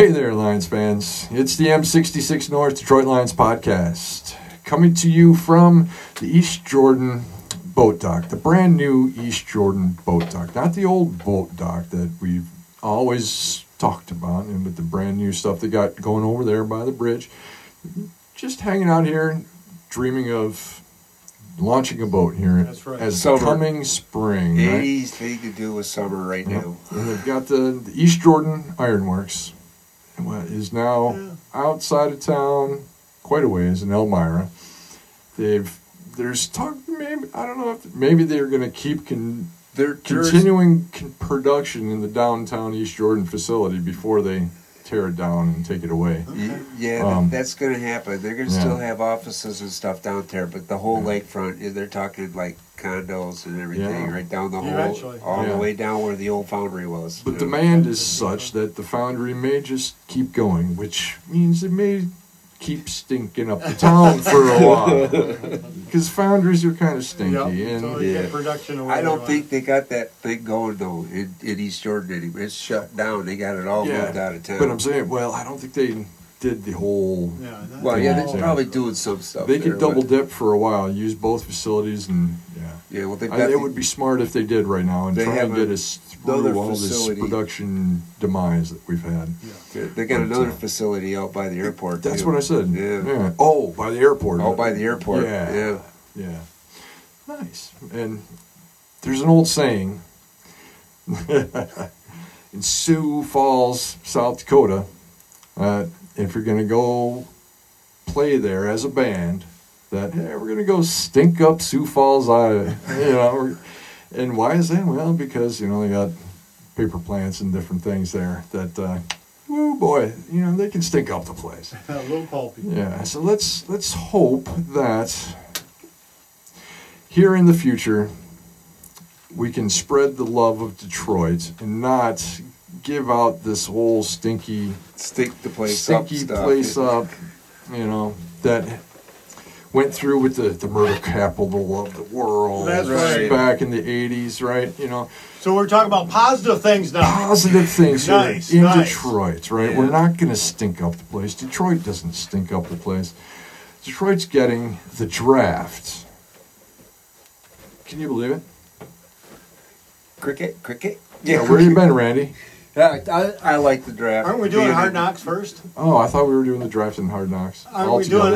Hey there, Lions fans. It's the M66 North Detroit Lions podcast, coming to you from the East Jordan boat dock, the brand new East Jordan boat dock, not the old boat dock that we've always talked about, and with the brand new stuff they got going over there by the bridge. Just hanging out here, dreaming of launching a boat here. That's right. As summer. Coming spring. Anything to do with summer right now. And they've got the East Jordan Ironworks. What is now outside of town, quite a ways in Elmira. There's talk. Maybe I don't know if maybe they're going to keep continuing production in the downtown East Jordan facility before they tear it down and take it away. Okay. Yeah, that's going to happen. They're going to still have offices and stuff down there, but the whole lakefront. They're talking like condos and everything right down the whole, all the way down where the old foundry was. But demand is such that the foundry may just keep going, which means it may keep stinking up the town for a while. Because foundries are kind of stinky. Yep. And production away. I don't think they got that thing going, though, in East Jordan anymore. It's shut down. They got it all moved out of town. But I'm saying, I don't think they did the whole... they're probably doing some stuff. They could double dip for a while, use both facilities, and... Yeah, well, it would be smart if they did right now and try and get us through all this production demise that we've had. Yeah. They got another facility out by the airport. That's what I said. Yeah. Oh, by the airport. Oh, by the airport. Yeah. Nice. And there's an old saying in Sioux Falls, South Dakota, if you're going to go play there as a band, that, we're going to go stink up Sioux Falls, and why is that? Well, because, they got paper plants and different things there that, they can stink up the place. A little pulpy. Yeah, so let's hope that here in the future we can spread the love of Detroit and not give out this whole stinky place up, that... Went through with the murder capital of the world. That's right. Back in the 80s, right? So we're talking about positive things now. Positive things in Detroit, right? Yeah. We're not going to stink up the place. Detroit doesn't stink up the place. Detroit's getting the draft. Can you believe it? Cricket. Yeah, where you been, Randy? I like the draft. Aren't we doing Hard Knocks first? Oh, I thought we were doing the draft and Hard Knocks. Aren't we doing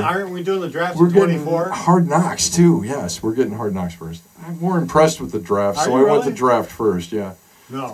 the draft in 24? Hard Knocks, too. Yes, we're getting Hard Knocks first. I'm more impressed with the draft, I want the draft first, No,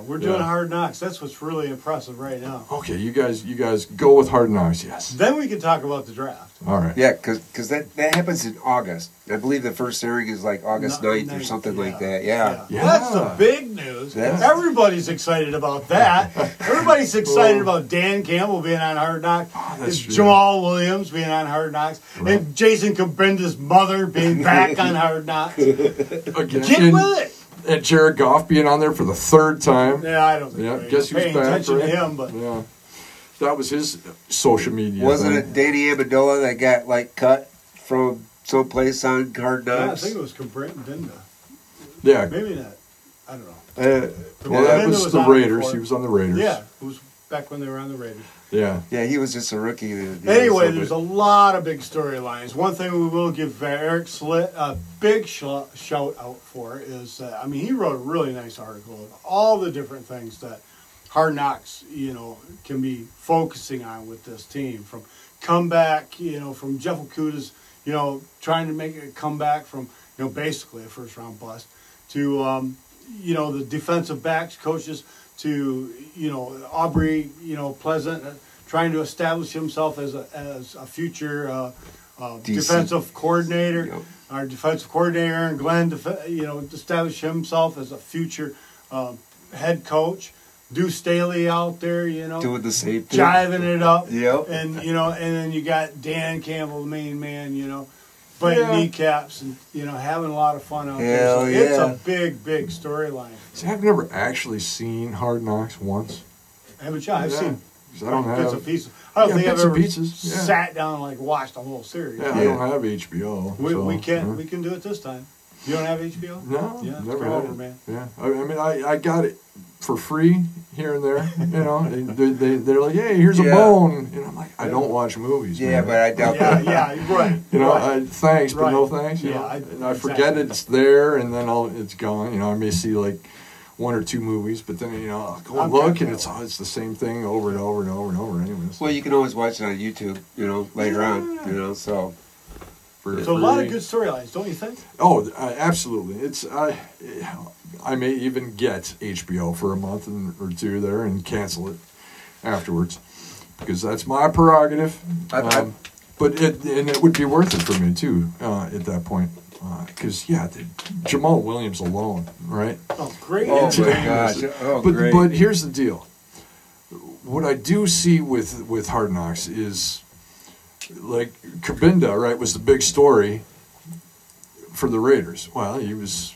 we're doing Hard Knocks. That's what's really impressive right now. Okay, you guys go with Hard Knocks, yes. Then we can talk about the draft. All right. Yeah, because that happens in August. I believe the first airing is like August 9th or something like that. Yeah. Well, that's the big news. Yeah. Everybody's excited about that. Everybody's excited about Dan Campbell being on Hard Knocks. Oh, Jamal Williams being on Hard Knocks. Right. And Jason Cabrenda's mother being back on Hard Knocks. Get with it. And Jared Goff being on there for the third time. Yeah, I don't think guess who's back for him, but that was his social media. Wasn't it Danny Amendola that got cut from someplace on Hard Knocks? I think it was Cabrera. Yeah, maybe not. I don't know. That was the Raiders. Before. He was on the Raiders. Yeah, it was back when they were on the Raiders. Yeah, he was just a rookie. Anyway, there's a lot of big storylines. One thing we will give Eric Slit a big shout out for is, he wrote a really nice article of all the different things that Hard Knocks, can be focusing on with this team. From comeback, from Jeff Okuda's, trying to make a comeback from, basically a first-round bust, to, the defensive backs, coaches, to, Aubrey, Pleasant, trying to establish himself as a future defensive coordinator. Yep. Our defensive coordinator, Aaron Glenn, established himself as a future head coach. Deuce Staley out there, doing the same thing. Jiving it up. Yep. And, and then you got Dan Campbell, the main man, biting kneecaps and, having a lot of fun out there. So it's a big storyline. See, I've never actually seen Hard Knocks once. Haven't you? I've seen bits and pieces. I don't think I've ever sat down and watched the whole series. Yeah, I don't have HBO. We can do it this time. You don't have HBO? No, yeah, never had it, man. Yeah, I mean, I got it for free here and there. You know, they're like, hey, here's a bone, and I'm like, I don't watch movies. Yeah, man. But I doubt that. Yeah, right. You know, thanks, but no thanks. You know? I forget it's there, and then it's gone. You know, I may see like one or two movies, but then, you know, I'll go and look, and it's the same thing over and over and over and over. Anyways. Well, you can always watch it on YouTube. You know, later on. You know, so. So a lot of good storylines, don't you think? Oh, absolutely. It's I may even get HBO for a month or two there and cancel it afterwards because that's my prerogative. But it would be worth it for me too at that point because Jamal Williams alone, right? Oh, great! Oh my gosh! Oh, great! But here's the deal. What I do see with Hard Knocks is. Like Kabinda, right, was the big story for the Raiders. Well, he was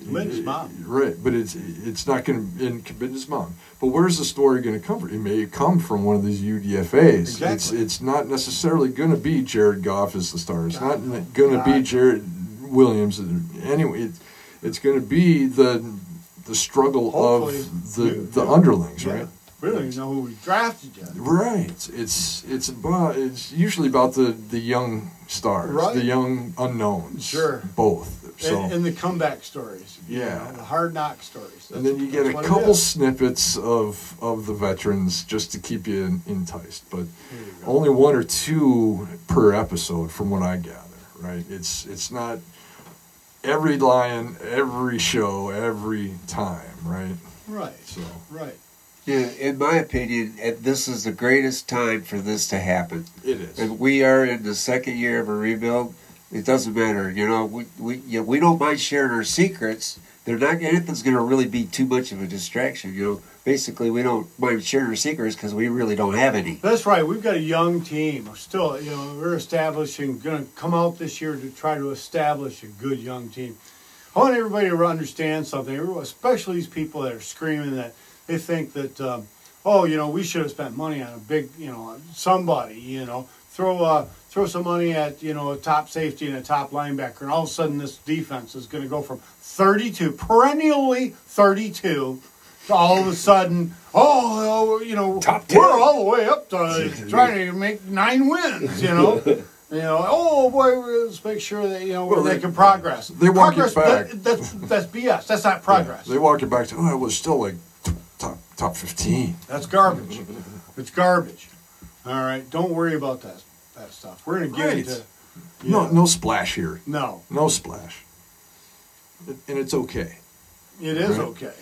Kabinda's mom, right? But it's not going to in Kabinda's mom. But where's the story going to come from? It may come from one of these UDFAs. Exactly. It's not necessarily going to be Jared Goff as the star. It's not going to be Jared Williams. Anyway, it's going to be the struggle hopefully of the underlings, right? We don't even know who we drafted yet. Right. It's usually about the young stars, the young unknowns. Sure. Both. So. And the comeback stories. Yeah. You know, the hard knock stories. And then you get a couple snippets of the veterans just to keep you enticed, but only one or two per episode, from what I gather. Right. It's not every Lion, every show, every time. Right. Right. So. Right. Yeah, in my opinion, this is the greatest time for this to happen. It is. And we are in the second year of a rebuild. It doesn't matter. You know, we don't mind sharing our secrets. They're not anything's going to really be too much of a distraction. You know, basically, we don't mind sharing our secrets because we really don't have any. That's right. We've got a young team. Still, you know, we're going to come out this year to try to establish a good young team. I want everybody to understand something, especially these people that are screaming that, they think that, we should have spent money on a big, somebody, throw some money at, a top safety and a top linebacker, and all of a sudden this defense is going to go from 32, perennially 32, to all of a sudden, top 10. We're all the way up to trying to make 9 wins, let's make sure that they can progress. They walk it back. That's BS. That's not progress. Yeah, they walk it back to it was still like. Top 15. That's garbage. It's garbage. All right. Don't worry about that stuff. We're going to get into no splash here. No splash. And it's okay. It is okay.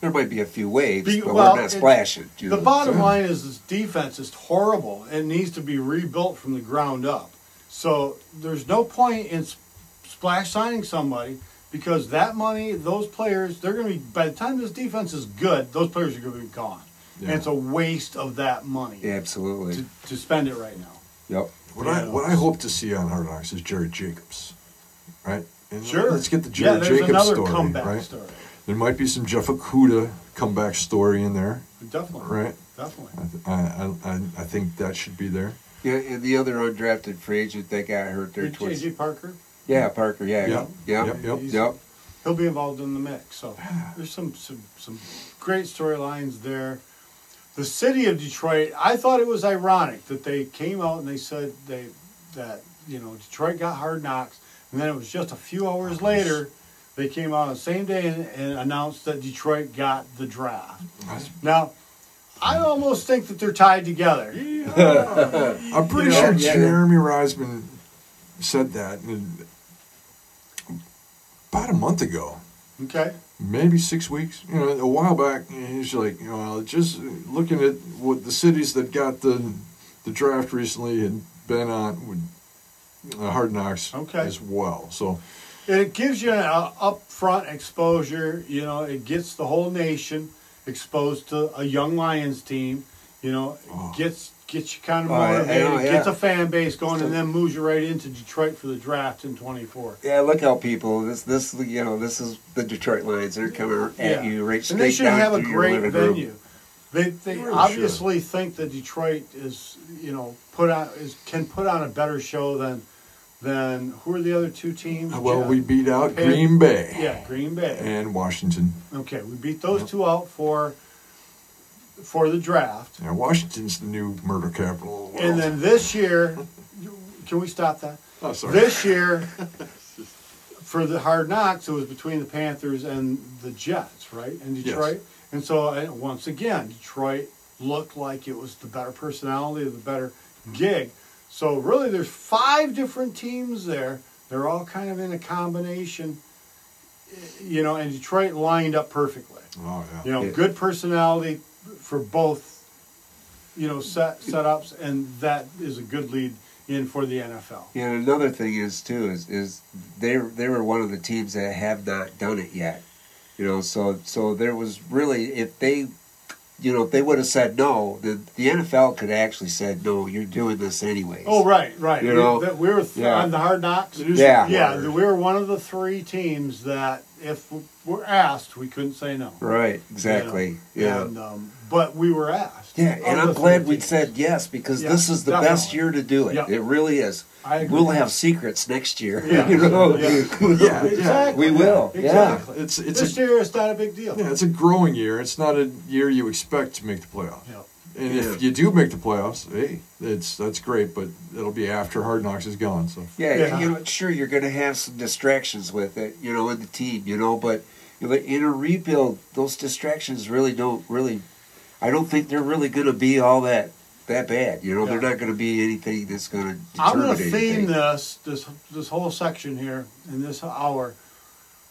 There might be a few waves, but we're not splashing. The bottom line is this defense is horrible and needs to be rebuilt from the ground up. So there's no point in splash signing somebody. Because that money, those players, they're going to be, by the time this defense is good, those players are going to be gone. Yeah. And it's a waste of that money. Yeah, absolutely. To spend it right now. Yep. What I hope to see on Hard Knocks is Jerry Jacobs, right? And sure. Let's get the Jerry Jacobs story, comeback story. There might be some Jeff Okuda comeback story in there. Definitely. Right? Definitely. I think that should be there. Yeah, and the other undrafted free agent that got hurt there twice. J.J. Parker? Yeah, Parker. Yeah, yep. He'll be involved in the mix. So there's some great storylines there. The city of Detroit. I thought it was ironic that they came out and they said that Detroit got Hard Knocks, and then it was just a few hours later they came out on the same day and announced that Detroit got the draft. Now. I almost think that they're tied together. Yeah. I'm pretty sure Jeremy Reisman said that about a month ago. Okay. Maybe 6 weeks. A while back, he's like, just looking at what the cities that got the draft recently had been on with Hard Knocks as well. So it gives you an upfront exposure. It gets the whole nation exposed to a young Lions team. Gets you kind of motivated, gets a fan base going, and then moves you right into Detroit for the draft in 24. Yeah, look how people, this is the Detroit Lions. They're coming at you right straight down. And they should have a great venue. They really obviously think that Detroit is, can put on a better show than Then who are the other two teams? Well, John? We beat out Green Bay. Yeah, Green Bay. And Washington. Okay, we beat those two out for the draft. Yeah, Washington's the new murder capital of the world. And then this year, can we stop that? Oh, sorry. This year, for the Hard Knocks, it was between the Panthers and the Jets, right, in Detroit? Yes. And so, once again, Detroit looked like it was the better personality, the better gig. So, really, there's five different teams there. They're all kind of in a combination, you know, and Detroit lined up perfectly. Oh, yeah. You know, good personality for both, you know, setups, and that is a good lead in for the NFL. Yeah, and another thing is, too, is they were one of the teams that have not done it yet. You know, so there was really, if they, you know, if they would have said no, the NFL could have actually said, no, you're doing this anyways. Oh, right. You know? We were on the Hard Knocks. Yeah. Yeah, we were one of the three teams that, if we're asked, we couldn't say no. Right, exactly. You know? Yeah. And, but we were asked. Yeah, and I'm glad we said yes, because this is the best year to do it. Yeah. It really is. We'll have secrets next year. Yeah. You know? Yeah. Exactly. We will. Yeah. Exactly. Yeah. It's this year is not a big deal. Yeah, it's a growing year. It's not a year you expect to make the playoffs. Yeah. And if you do make the playoffs, hey, that's great, but it'll be after Hard Knocks is gone. So you know, sure, you're going to have some distractions with it, you know, in the team, you know, but in a rebuild, those distractions I don't think they're really going to be all that bad. You know, they're not going to be anything that's going to determine anything. I'm going to theme this whole section here in this hour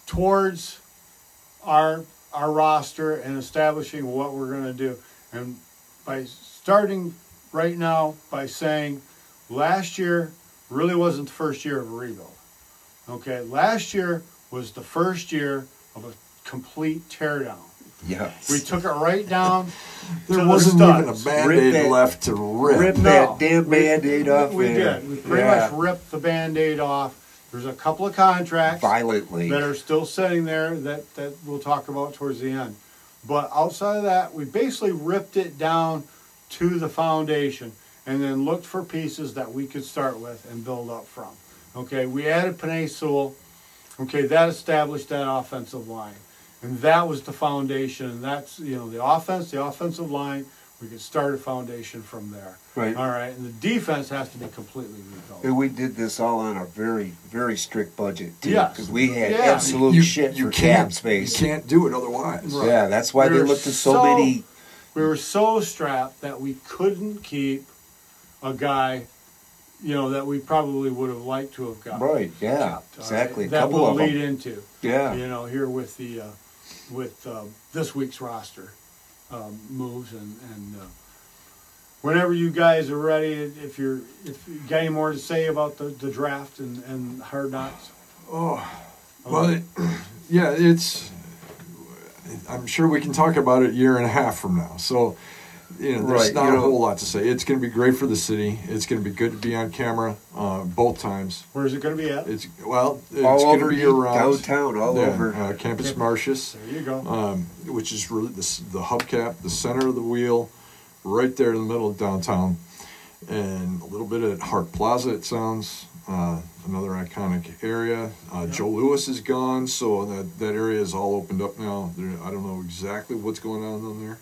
towards our roster and establishing what we're going to do. And by starting right now by saying last year really wasn't the first year of a rebuild. Okay, last year was the first year of a complete teardown. Yes. We took it right down. There wasn't even a Band-Aid left to rip. Rip that damn Band-Aid off. We did. We pretty much ripped the Band-Aid off. There's a couple of contracts violently that are still sitting there that we'll talk about towards the end. But outside of that, we basically ripped it down to the foundation and then looked for pieces that we could start with and build up from. Okay, we added Panay Sewell. Okay, that established that offensive line. And that was the foundation, and that's, you know, the offense, the offensive line. We could start a foundation from there. Right. All right, and the defense has to be completely rebuilt. And we did this all on a very, very strict budget, too, because we had absolute shit for cap space. You can't do it otherwise. Right. Yeah, that's why they looked at so many. We were so strapped that we couldn't keep a guy, you know, that we probably would have liked to have gotten. Right, yeah, exactly. Right? That will lead into, you know, here with the... With this week's roster moves and whenever you guys are ready, if you got any more to say about the draft and Hard Knocks. I'm sure we can talk about it a year and a half from now. So there's not a whole lot to say. It's going to be great for the city. It's going to be good to be on camera both times. Where is it going to be at? It's going to be around downtown, all over Campus Martius. There you go. Which is really the hubcap, the center of the wheel, right there in the middle of downtown, and a little bit at Hart Plaza. It sounds another iconic area. Joe Lewis is gone, so that area is all opened up now. I don't know exactly what's going on down there.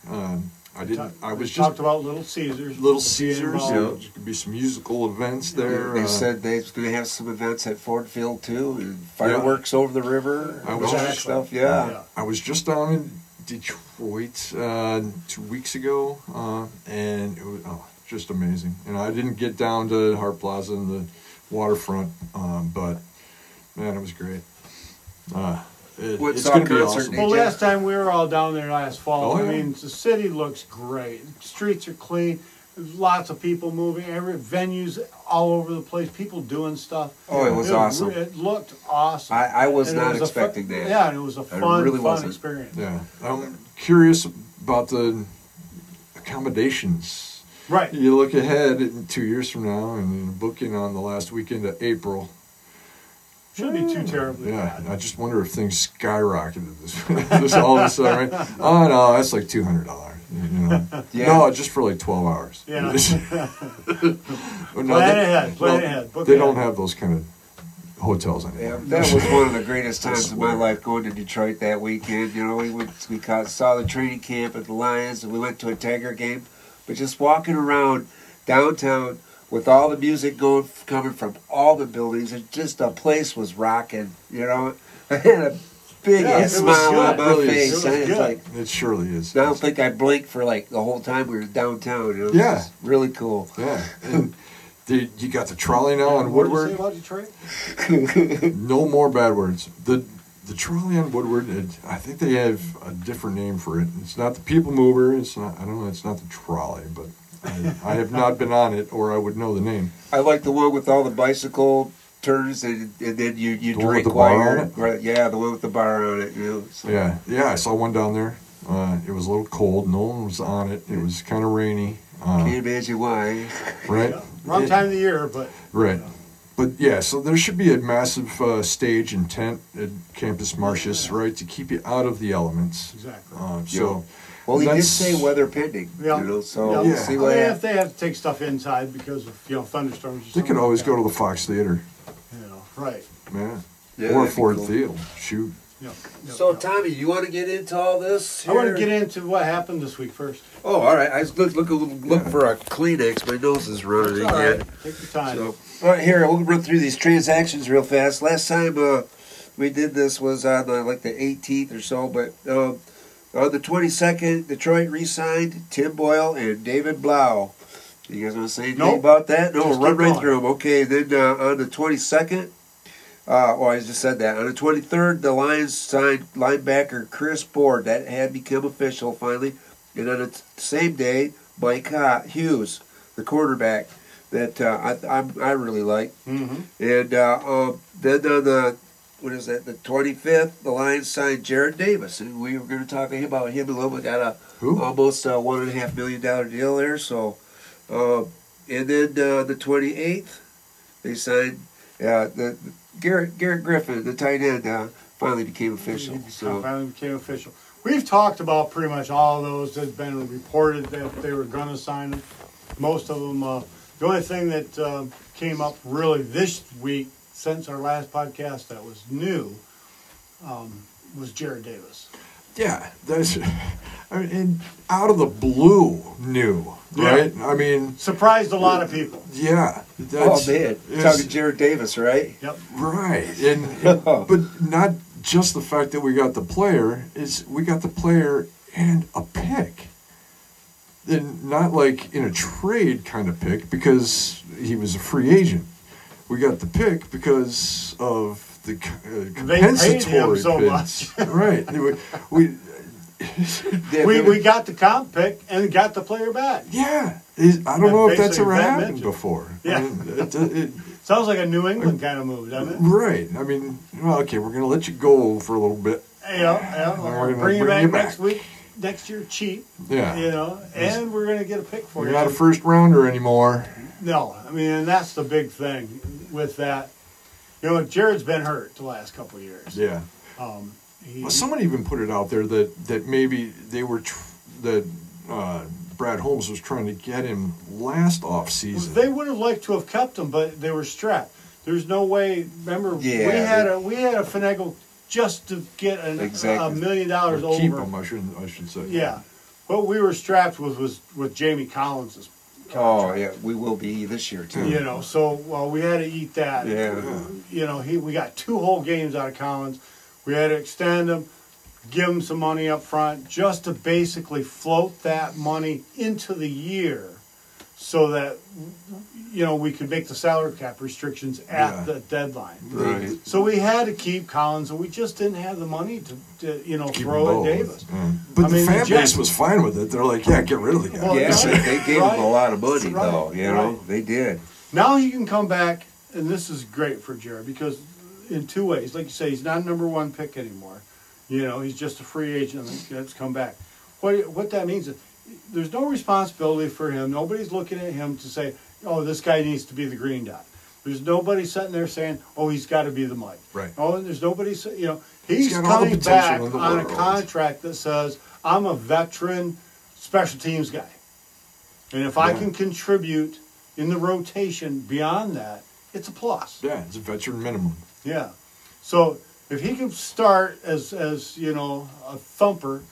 Talked about Little Caesars. Little Caesars. Yeah. There's gonna be some musical events there. They said they're gonna have some events at Ford Field too. And fireworks over the river. Stuff. Yeah. I was just down in Detroit 2 weeks ago, and it was just amazing. And I didn't get down to Hart Plaza and the waterfront, but man, it was great. It's going to be awesome. Well, last time we were all down there last fall. I mean, the city looks great. Streets are clean. There's lots of people moving. Venues all over the place. People doing stuff. Oh, it was awesome. It looked awesome. I was not expecting that. Yeah, and it was a fun experience. Yeah, I'm curious about the accommodations. Right. You look ahead 2 years from now and booking on the last weekend of April. Shouldn't be too terribly bad. I just wonder if things skyrocketed this all of a sudden, right? Oh, no, that's like $200. You know? No, just for like 12 hours. Yeah. Plan ahead. Book they ahead. Don't have those kind of hotels. Anymore. Yeah, that was one of the greatest times of my life, going to Detroit that weekend. You know, we saw the training camp at the Lions, and we went to a Tiger game. But just walking around downtown with all the music coming from all the buildings, and just the place was rocking. You know, I had a big smile on my face. It surely is. I don't think I blinked for like the whole time we were downtown. It was really cool. Yeah. You got the trolley now on Woodward. What did you say about Detroit? No more bad words. The trolley on Woodward, I think they have a different name for it. It's not the people mover. It's not. I don't know. It's not the trolley, but I have not been on it, or I would know the name. I like the one with all the bicycle turns, and then you drink wine. Right? Yeah, the one with the bar on it. You know, so. Yeah. I saw one down there. It was a little cold. No one was on it. It was kind of rainy. Can't imagine why. Right. Yeah. Wrong time of the year, but... Right. But, yeah, so there should be a massive stage and tent at Campus Martius, right, to keep you out of the elements. Exactly. So... Well, he did say weather pending, you know, so... Yeah. See what if they have to take stuff inside because of, thunderstorms or something. They could always go to the Fox Theater. Yeah, right. Yeah. Or Ford Field. Shoot. Yep. So, Tommy, you want to get into all this here? I want to get into what happened this week first. Oh, all right. I just look for a Kleenex. My nose is running again. Right. Take your time. So, all right, here, we'll run through these transactions real fast. Last time we did this was on the 18th or so, but on the 22nd, Detroit re-signed Tim Boyle and David Blau. You guys want to say anything about that? No, we'll run right through them. Okay, then on the 22nd. I just said that. On the 23rd, the Lions signed linebacker Chris Board. That had become official finally. And on the same day, Mike Hughes, the quarterback, that I really like. Mm-hmm. And then on the 25th, the Lions signed Jared Davis. And we were going to talk about him a little bit. Got almost a $1.5 million deal there. So, and then the 28th, they signed Garrett Griffin, the tight end, finally became official. We've talked about pretty much all those that have been reported that they were going to sign them. Most of them. The only thing that came up really this week since our last podcast that was new was Jared Davis. Yeah, that's. I mean, and out of the blue, new, right? Yeah. I mean, surprised a lot of people. Yeah, that's, man, talking to Jared Davis, right? Yep, right. And but not just the fact that we got the player and a pick, and not like in a trade kind of pick because he was a free agent. We got the pick because of the compensatory they paid him so bids. Much. Right? We got the comp pick and got the player back. Yeah. I don't know if that's ever happened before. Yeah. I mean, it sounds like a New England kind of move, doesn't it? Right. I mean, we're going to let you go for a little bit. Yeah. We're bring you back next week, next year, cheap. Yeah. And we're going to get a pick for you. You're not a first rounder anymore. No. I mean, and that's the big thing with that. Jared's been hurt the last couple of years. Yeah. Someone even put it out there that maybe they were Brad Holmes was trying to get him last offseason. Well, they would have liked to have kept him, but they were strapped. There's no way. Remember, we had a finagle just to get $1 million over. Keep him, I should say. Yeah, what we were strapped was Jamie Collins's contract. Oh yeah, we will be this year too. We had to eat that. Yeah. We got 2 whole games out of Collins. We had to extend them, give them some money up front, just to basically float that money into the year so that, we could make the salary cap restrictions at the deadline. Right. So we had to keep Collins, and we just didn't have the money to throw at Davis. Mm. But the fan base was fine with it. They're like, get rid of the guy. Well, they gave him a lot of money, though. They did. Now he can come back, and this is great for Jared because – in 2 ways. Like you say, he's not a number 1 pick anymore. He's just a free agent and that's come back. What that means is there's no responsibility for him. Nobody's looking at him to say, this guy needs to be the green dot. There's nobody sitting there saying, he's got to be the Mike. Right. And there's nobody, he's coming back on a contract that says, I'm a veteran special teams guy. And if I can contribute in the rotation beyond that, it's a plus. Yeah, it's a veteran minimum. Yeah. So if he can start as you know, a thumper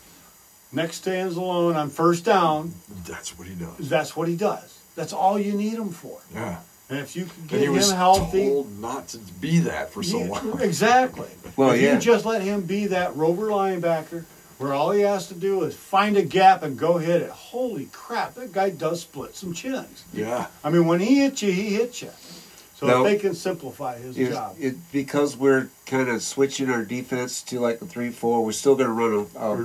next to Anzalone on first down. That's what he does. That's what he does. That's all you need him for. Yeah. And if you can get him healthy. He was told not to be that for so long. Exactly. Well, if you just let him be that rover linebacker where all he has to do is find a gap and go hit it. Holy crap, that guy does split some chins. Yeah. I mean, when he hits you, he hits you. So now, if they can simplify his job. Because we're kind of switching our defense to like a 3-4, we're still going to run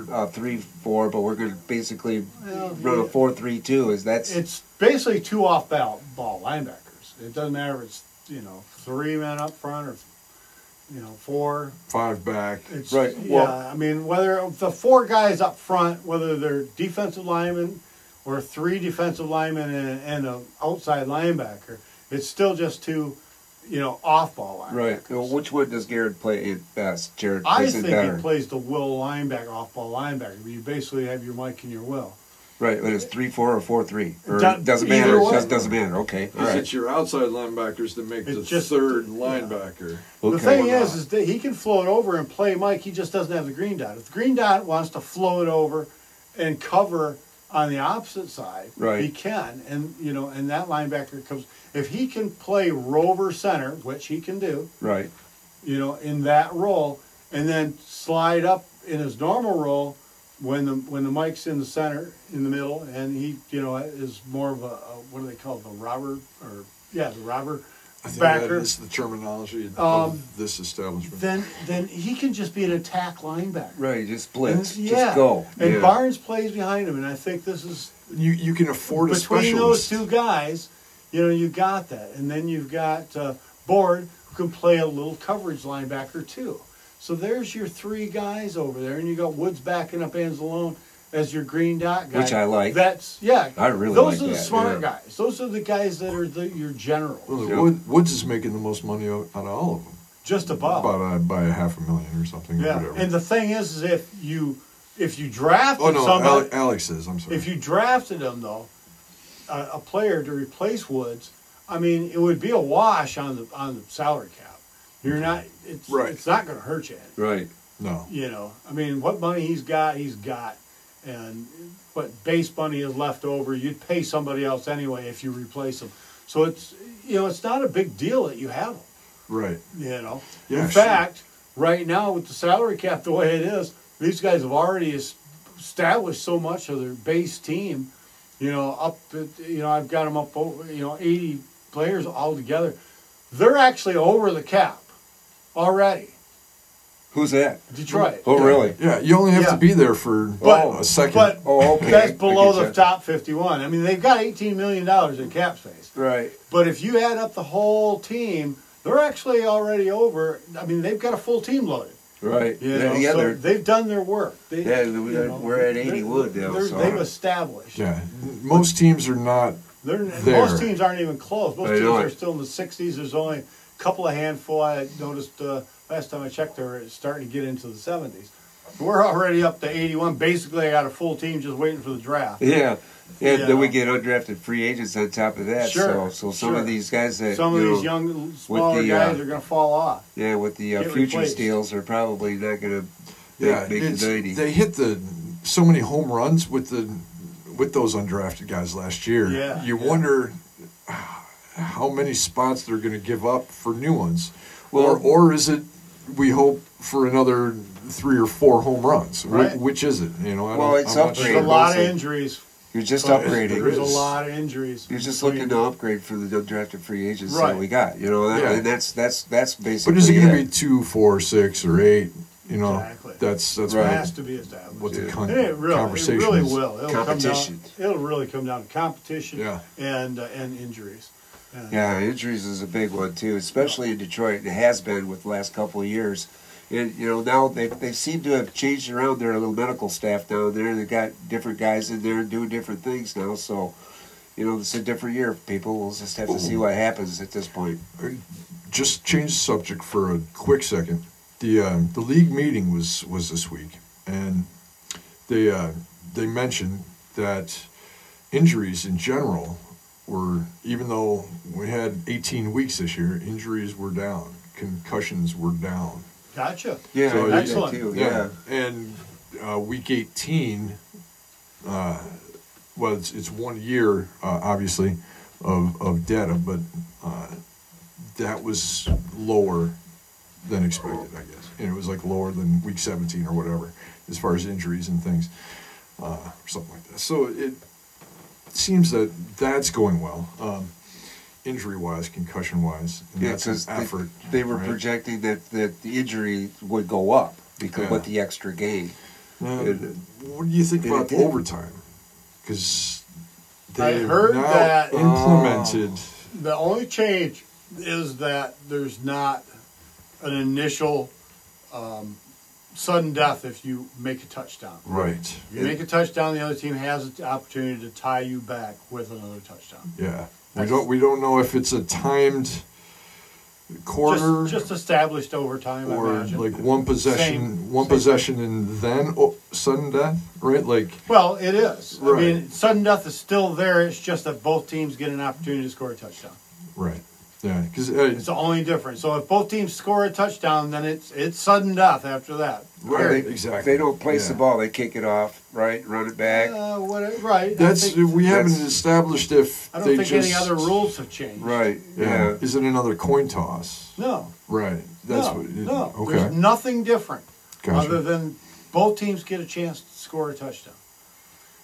a 3-4, but we're going to basically run a 4-3-2. It's basically two off-ball linebackers. It doesn't matter if it's, 3 men up front or, 4. 5 back. It's, right. Yeah, well, I mean, whether the 4 guys up front, whether they're defensive linemen or 3 defensive linemen and an outside linebacker, it's still just 2, off-ball linebackers. Right. Well, which one does Garrett play at best? Jared plays it better. I think he plays the Will linebacker, off-ball linebacker. But you basically have your Mike and your Will. Right. But it's 3-4 or 4-3. Doesn't matter. It just doesn't matter. Okay. It's your outside linebackers that make the third linebacker. Okay. The thing is that he can float over and play Mike. He just doesn't have the green dot. If the green dot wants to float over and cover on the opposite side, right, he can, and and that linebacker comes. If he can play rover center, which he can do, right, in that role, and then slide up in his normal role when the Mike's in the center, in the middle, and he is more of a what do they call the robber the robber backer. That is the terminology of this establishment. Then he can just be an attack linebacker. Right, just blitz, just go. And Barnes plays behind him, and I think this is you can afford a specialist. Between those two guys, you got that, and then you've got Board who can play a little coverage linebacker too. So there's your 3 guys over there, and you got Woods backing up Anzalone as your green dot guy. Which I like. I really like that. Those are the smart guys. Those are the guys that are your generals. Well, Woods is making the most money out of all of them. Just about. By $500,000 or something. Yeah, or and the thing is if you drafted somebody... Alex is, I'm sorry. If you drafted him, though, a player to replace Woods, I mean, it would be a wash on the salary cap. You're not... It's not going to hurt you. Right. No. I mean, what money he's got. And what base money is left over, you'd pay somebody else anyway if you replace them. So it's it's not a big deal that you have them. Right. Yeah, in fact, right now with the salary cap the way it is, these guys have already established so much of their base team. Up at, I've got them up over 80 players all together. They're actually over the cap already. Who's that? Detroit. Oh, really? Yeah, you only have to be there for a second. But that's below the top 51. I mean, they've got $18 million in cap space. Right. But if you add up the whole team, they're actually already over. I mean, they've got a full team loaded. Right. So they've done their work. We're at 80 wood now. So. They've established. Yeah. Most teams are not there. Most teams aren't even close. Most teams are still in the 60s. There's only a couple of handful I noticed... last time I checked, they were starting to get into the 70s. We're already up to 81. Basically, I got a full team just waiting for the draft. Yeah. And then we get undrafted free agents on top of that. Sure. So some of these guys that... Some of these young, smaller guys are going to fall off. Yeah, with the futures deals are probably not going to make the 90. They hit so many home runs with those undrafted guys last year. Yeah. You wonder how many spots they're going to give up for new ones. Well, or is it... We hope for another 3 or 4 home runs. Right. Which is it? It's upgrading. There's a lot of injuries. You're just upgrading. There's a lot of injuries. You're just looking to upgrade for the undrafted free agents that we got. And that's basically. But is it going to be 2, 4, 6, or 8? Exactly. That's right. It has to be established. What the conversation? It really will. It'll competition. It'll really come down to competition. Yeah. And injuries. Yeah, injuries is a big one too, especially in Detroit. It has been with the last couple of years, and now they seem to have changed around their little medical staff down there. They got different guys in there doing different things now. So, it's a different year. People, we'll just have to see what happens at this point. Just change the subject for a quick second. The league meeting was this week, and they mentioned that injuries in general were, even though we had 18 weeks this year, injuries were down, concussions were down. Gotcha. Yeah, so excellent. Yeah. And week 18, well, it's 1 year, obviously, of data, but that was lower than expected, I guess. And it was like lower than week 17 or whatever, as far as injuries and things, or something like that. So it seems that that's going well, injury-wise, concussion-wise. And yeah, because they were projecting that the injury would go up because with the extra game. What do you think about overtime? Because they heard now that implemented. The only change is that there's not an initial sudden death if you make a touchdown. Right. You make a touchdown, the other team has the opportunity to tie you back with another touchdown. Yeah. We don't know if it's a timed quarter. Just established overtime, or I imagine. Like one possession and then sudden death, right? Like, well, it is. Right. I mean, sudden death is still there. It's just that both teams get an opportunity to score a touchdown. Right. Yeah, because it's the only difference. So if both teams score a touchdown, then it's sudden death after that. Right, exactly. If they don't place the ball, they kick it off, right? Run it back. Right. We haven't established if I don't think any other rules have changed. Right. Yeah. Is it another coin toss? No. Right. That's no. Okay. There's nothing different other than both teams get a chance to score a touchdown.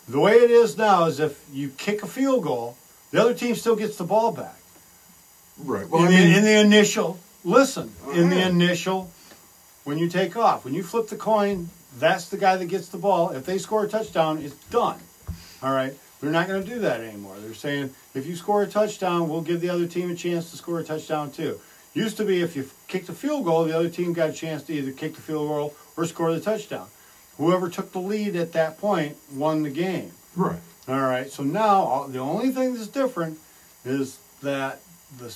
The way it is now is if you kick a field goal, the other team still gets the ball back. Right. Well, in the initial, when you take off, when you flip the coin, that's the guy that gets the ball. If they score a touchdown, it's done. All right. They're not going to do that anymore. They're saying, if you score a touchdown, we'll give the other team a chance to score a touchdown too. Used to be if you kicked a field goal, the other team got a chance to either kick the field goal or score the touchdown. Whoever took the lead at that point won the game. Right. All right. So now the only thing that's different is that the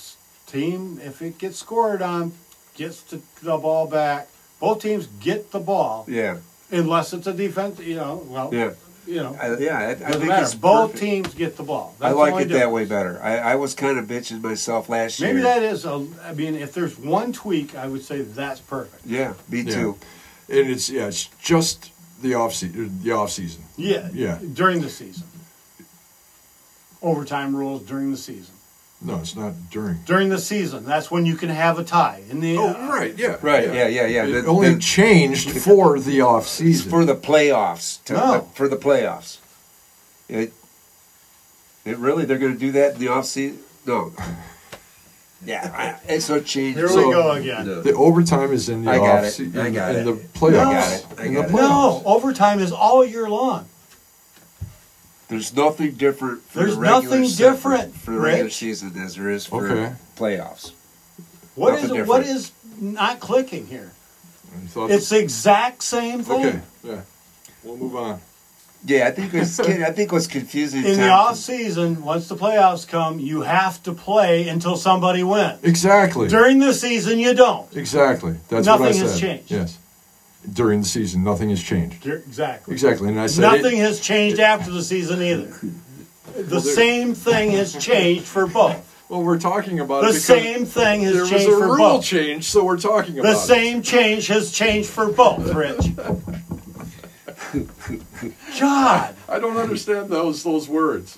team, if it gets scored on, gets the ball back. Both teams get the ball. Yeah. Unless it's a defense, Yeah. I think it's both perfect. Teams get the ball. That's I like it difference. That way better. I was kind of bitching myself last year. Maybe that is, if there's one tweak, I would say that's perfect. Yeah, me too. And it's just the off season. Yeah. Yeah. During the season. Overtime rules during the season. No, it's not during. During the season, that's when you can have a tie. In the right, yeah, right, yeah. It only changed for the off season, for the playoffs. For the playoffs, it really they're going to do that in the off season. No, yeah, it's so changed. Here we go again. The overtime is in the off season. I got it. In the playoffs. No, overtime is all year long. There's nothing different for the regular season as there is for playoffs. What is not clicking here? It's the exact same thing. Okay, yeah. We'll move on. Yeah, I think what's confusing in the off season, once the playoffs come, you have to play until somebody wins. Exactly. During the season, you don't. Exactly. That's nothing what I said. Nothing has changed. Yes. During the season, nothing has changed. Exactly. And I said nothing has changed after the season either. The same thing has changed for both. Well, we're talking about the same thing has changed for both. There was a rule change, so we're talking about the same change has changed for both. Rich, God, I don't understand those words.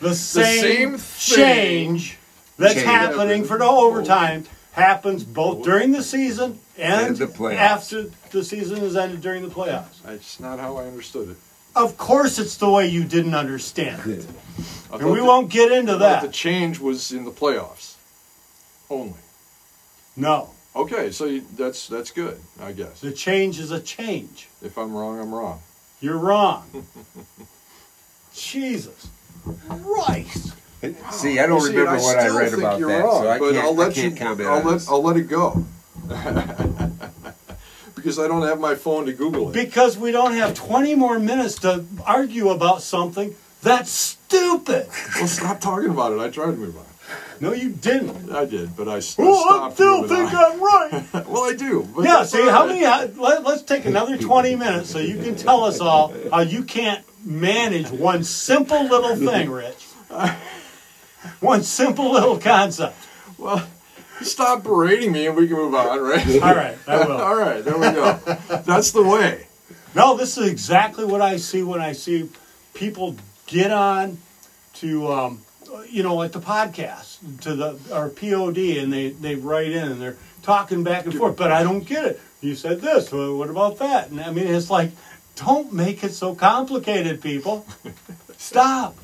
The same change that's happening for the overtime happens both during the season. And the after the season is ended during the playoffs. That's not how I understood it. Of course it's the way you didn't understand it. And we won't get into that. The change was in the playoffs only. No. Okay, so that's good, I guess. The change is a change. If I'm wrong, I'm wrong. You're wrong. Jesus Christ. Wow. See, I don't remember what I read about that, wrong, so I'll let it go. Because I don't have my phone to Google it. Because we don't have 20 more minutes to argue about something that's stupid. Well, stop talking about it. I tried to move on. No, you didn't. I did, but I stopped. Well, I still think I'm right. Well, I do. But yeah, see, how many... Let's take another 20 minutes so you can tell us all how you can't manage one simple little thing, Rich. One simple little concept. Well, stop berating me and we can move on, right? All right, I will. All right, there we go. That's the way. No, this is exactly what I see when I see people get on to, you know, like the podcast, to the our POD, and they write in and they're talking back and forth, but I don't get it. You said this, well, what about that? And I mean, it's like, don't make it so complicated, people. Stop.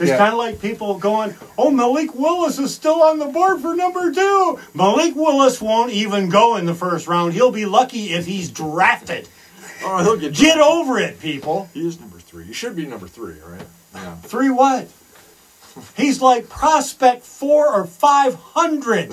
It's kind of like people going, oh, Malik Willis is still on the board for number 2. Malik Willis won't even go in the first round. He'll be lucky if he's drafted. Oh, he'll get over it, people. He is number 3. He should be number 3, right? Yeah. 3 what? He's like prospect 4 or 500.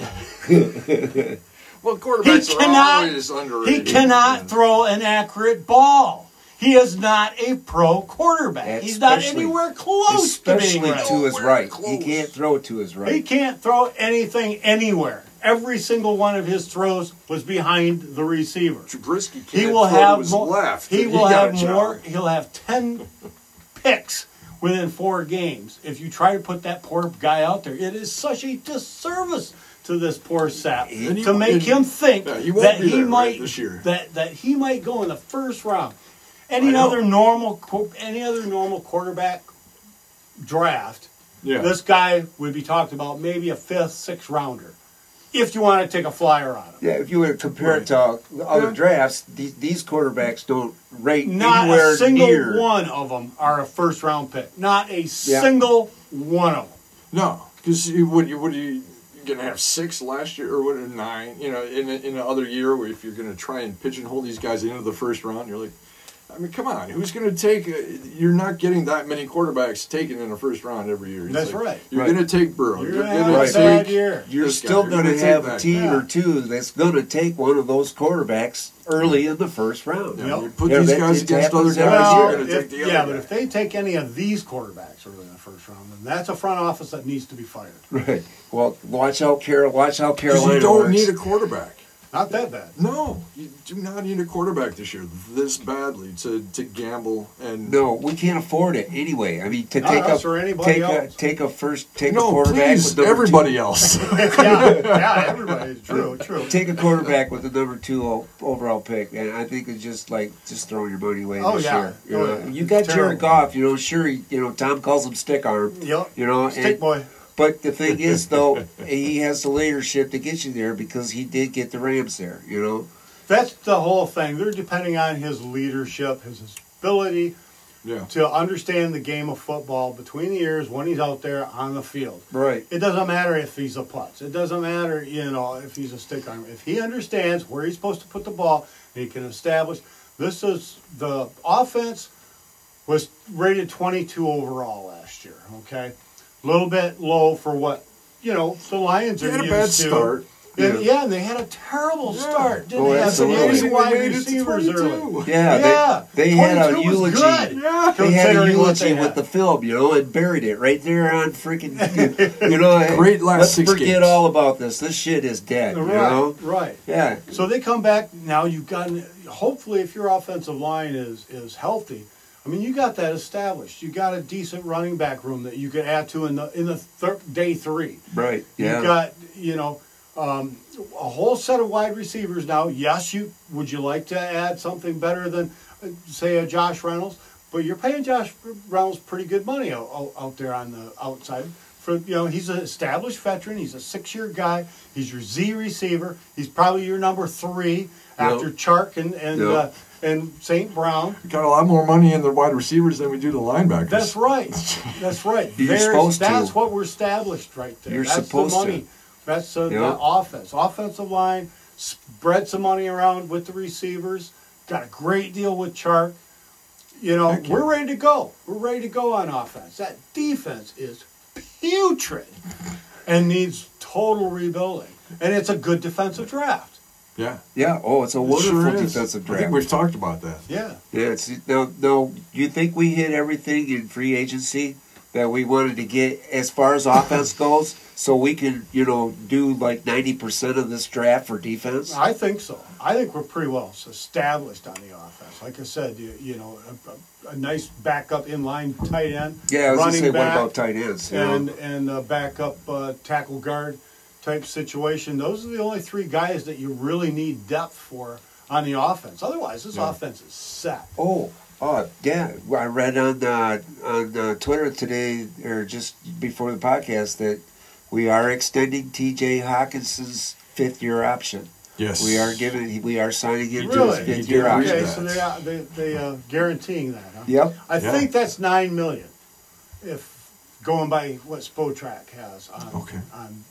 Well, quarterbacks are always underrated. He cannot throw an accurate ball. He is not a pro quarterback. And he's not anywhere close to being right. Especially to his right. He can't throw to his right. He can't throw anything anywhere. Every single one of his throws was behind the receiver. Trubisky can't throw to his left. He will have more. He'll have 10 picks within 4 games. If you try to put that poor guy out there, it is such a disservice to this poor sap, to make him think that he might go in the first round. Any other normal quarterback draft, this guy would be talked about maybe a 5th, 6th rounder, if you want to take a flyer on him. Yeah, if you were to compare it to other drafts, these quarterbacks don't rate anywhere near. Not a single one of them are a first round pick. Not a single one of them. No, because you're gonna have 6 last year, or 9? You know, in the other year, where if you're gonna try and pigeonhole these guys into the first round, you're like, I mean, come on, who's gonna take? You're not getting that many quarterbacks taken in the first round every year. That's like, right. You're gonna take Burrow. You're gonna have a bad year. You're still gonna have a team or two that's gonna take one of those quarterbacks early in the first round. Yep. You put these guys against other guys. You're gonna take the other. Yeah, but if they take any of these quarterbacks early in the first round, then that's a front office that needs to be fired. Right. Well, watch out, Carolina. You don't need a quarterback. Not that bad. No, you do not need a quarterback this year this badly to gamble and. No, we can't afford it anyway. I mean, to not take us a or anybody take else. A take a first take no, a quarterback please, with everybody two. Else. yeah, everybody. True. Take a quarterback with the number 2 overall pick, and I think it's just throwing your money away this year. You know, you got Jared Goff. You know, sure. You know, Tom calls him stick arm. Yep. You know, stick boy. But the thing is, though, he has the leadership to get you there because he did get the Rams there, you know? That's the whole thing. They're depending on his leadership, his ability to understand the game of football between the ears when he's out there on the field. Right. It doesn't matter if he's a putz. It doesn't matter, you know, if he's a stick arm. If he understands where he's supposed to put the ball, he can establish. This is the offense was rated 22 overall last year, okay? Little bit low for what, you know, the Lions are used to. They had a bad start. And they had a terrible start. Didn't they have some amazing wide receivers early? Yeah, they had a eulogy. They had a eulogy with the film, you know, and buried it right there on freaking, you know. Great last 6 games. Let's forget all about this. This shit is dead, you know? Right. Yeah. So they come back. Now you've gotten, hopefully if your offensive line is healthy, I mean, you got that established. You got a decent running back room that you could add to in the day 3. Right. Yeah. You got a whole set of wide receivers now. Yes, would you like to add something better than say a Josh Reynolds? But you're paying Josh Reynolds pretty good money out there on the outside. For he's an established veteran. He's a 6-year guy. He's your Z receiver. He's probably your number 3 after Chark and St. Brown. We got a lot more money in the wide receivers than we do the linebackers. That's right. That's right. That's what we're established right there. That's the money. That's the offense. Offensive line, spread some money around with the receivers. Got a great deal with Chark. You know, we're ready to go. We're ready to go on offense. That defense is putrid and needs total rebuilding. And it's a good defensive draft. Yeah. Yeah. Oh, it's a wonderful defensive draft. I think we've talked about that. Yeah. Yeah. Now, do you think we hit everything in free agency that we wanted to get as far as offense goes, so we can, you know, do like 90% of this draft for defense? I think so. I think we're pretty well established on the offense. Like I said, you know, a nice backup inline tight end. Yeah, I was going to say, what about tight ends? And a backup tackle guard type situation. Those are the only three guys that you really need depth for on the offense. Otherwise, this offense is set. Oh, yeah. I read on Twitter today, or just before the podcast, that we are extending T.J. Hawkinson's fifth-year option. Yes, we are signing him to his fifth-year option. Okay, so they guaranteeing that. Huh? Yep. I think that's $9 million, if going by what Spotrac has on.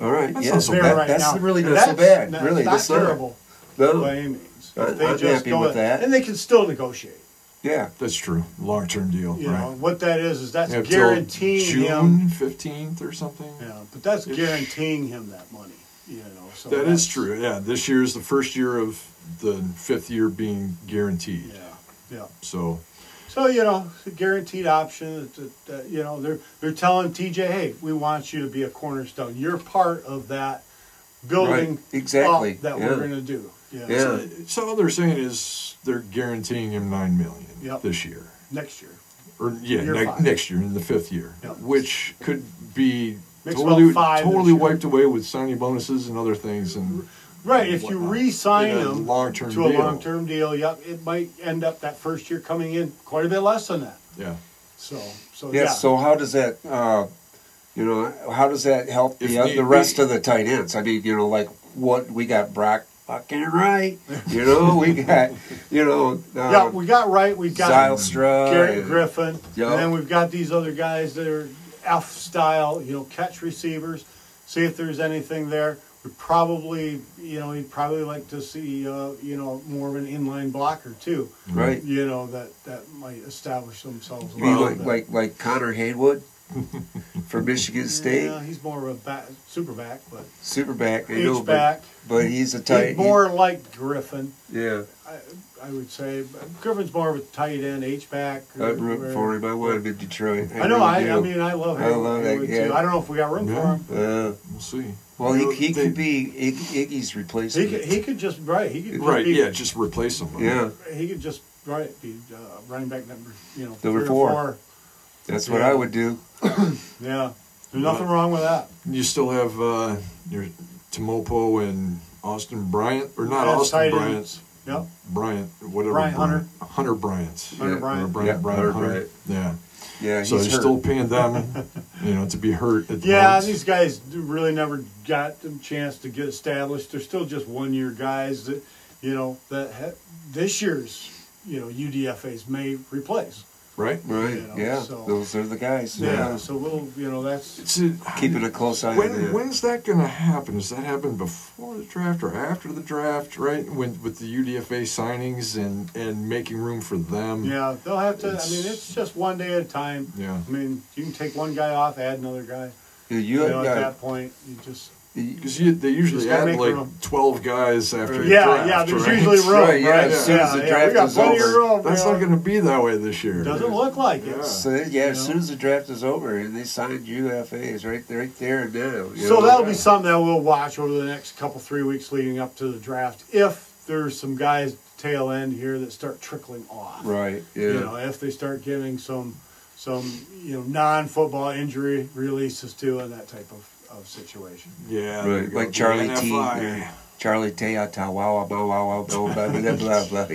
All right. That's not so bad. Right, that's really not so bad. Really, that's not terrible. No. By any means, I'm happy with that. And they can still negotiate. Yeah, that's true. Long-term deal. You know, what that is that's guaranteeing him June 15th or something. Yeah, but that's guaranteeing him that money. You know, so that is true. Yeah, this year is the first year of the fifth year being guaranteed. Yeah. So you know, it's a guaranteed option. You know, they're telling TJ, hey, we want you to be a cornerstone. You're part of that building up that we're going to do. Yeah. So all they're saying is they're guaranteeing him $9 million this year, next year, or next year in the fifth year, which could be totally wiped away with signing bonuses and other things. And right, if you re-sign him to a long-term deal, it might end up that first year coming in quite a bit less than that. Yeah. So. So how does that? How does that help the rest of the tight ends? I mean, you know, like what we got, Brock. Fucking right, you know, we got, you know, we got Zylstra, Garrett Griffin, and then we've got these other guys that are F style, you know, catch receivers. See if there's anything there. We probably, you know, he'd probably like to see, you know, more of an inline blocker too, right? You know, that might establish themselves a little bit. Like Connor Heyward. For Michigan State, he's more of a superback, but H-back, but he's a tight. He's more like Griffin. Yeah, I would say Griffin's more of a tight end, H-back. I'm rooting for him. I want him in Detroit. I know. Really I love him. I love that guy. I don't know if we got room for him. We'll see. Well, he could be Iggy's replacement. He could just replace him. Yeah, he could just be running back number four. That's what I would do. There's nothing wrong with that. You still have your Timopo and Austin Bryant, or not Austin Bryant. Yep. Bryant, whatever. Hunter Bryant. Hunter Bryant. Yeah. Yeah. So you're still paying them, you know, to be hurt. At these guys really never got the chance to get established. They're still just one-year guys that, you know, this year's, you know, UDFAs may replace. Right. You know, those are the guys. Yeah. So we'll, you know, that's keeping a close eye. When's that going to happen? Does that happen before the draft or after the draft? Right, with the UDFA signings and making room for them. Yeah, they'll have to. It's just one day at a time. Yeah. I mean, you can take one guy off, add another guy. Yeah, at that point, you just. Because they usually add like 12 guys after the draft. Yeah, there's usually room. Right, as soon as the draft is over. That's not going to be that way this year. Doesn't look like it. So, as soon as the draft is over, and they signed UFAs right there and now. So that'll be something that we'll watch over the next 3 weeks leading up to the draft. If there's some guys tail end here that start trickling off. Right, yeah. You know, if they start giving some you know, non-football injury releases too, and that type of situation. Yeah. Right. Like Charlie T. Yeah. Charlie T. Tawawa, blah, blah, blah.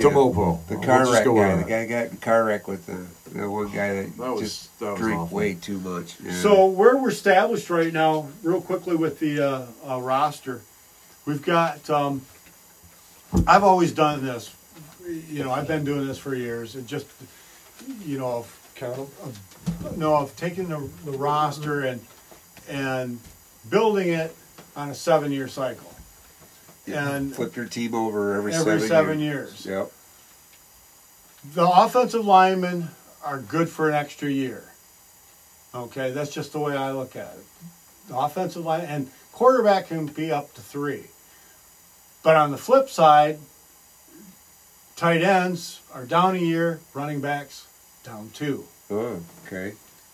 Tomopo. The car wreck guy. The guy got in a car wreck with the one guy that drank way too much. Yeah. So where we're established right now, real quickly with the roster, we've got, I've always done this. You know, I've been doing this for years. It just, you know, I've taken the roster and building it on a 7-year cycle. Yeah, and flip your team over every 7 years. Yep. The offensive linemen are good for an extra year. Okay, that's just the way I look at it. The offensive line and quarterback can be up to 3. But on the flip side, tight ends are down a year, running backs down 2. Oh, okay.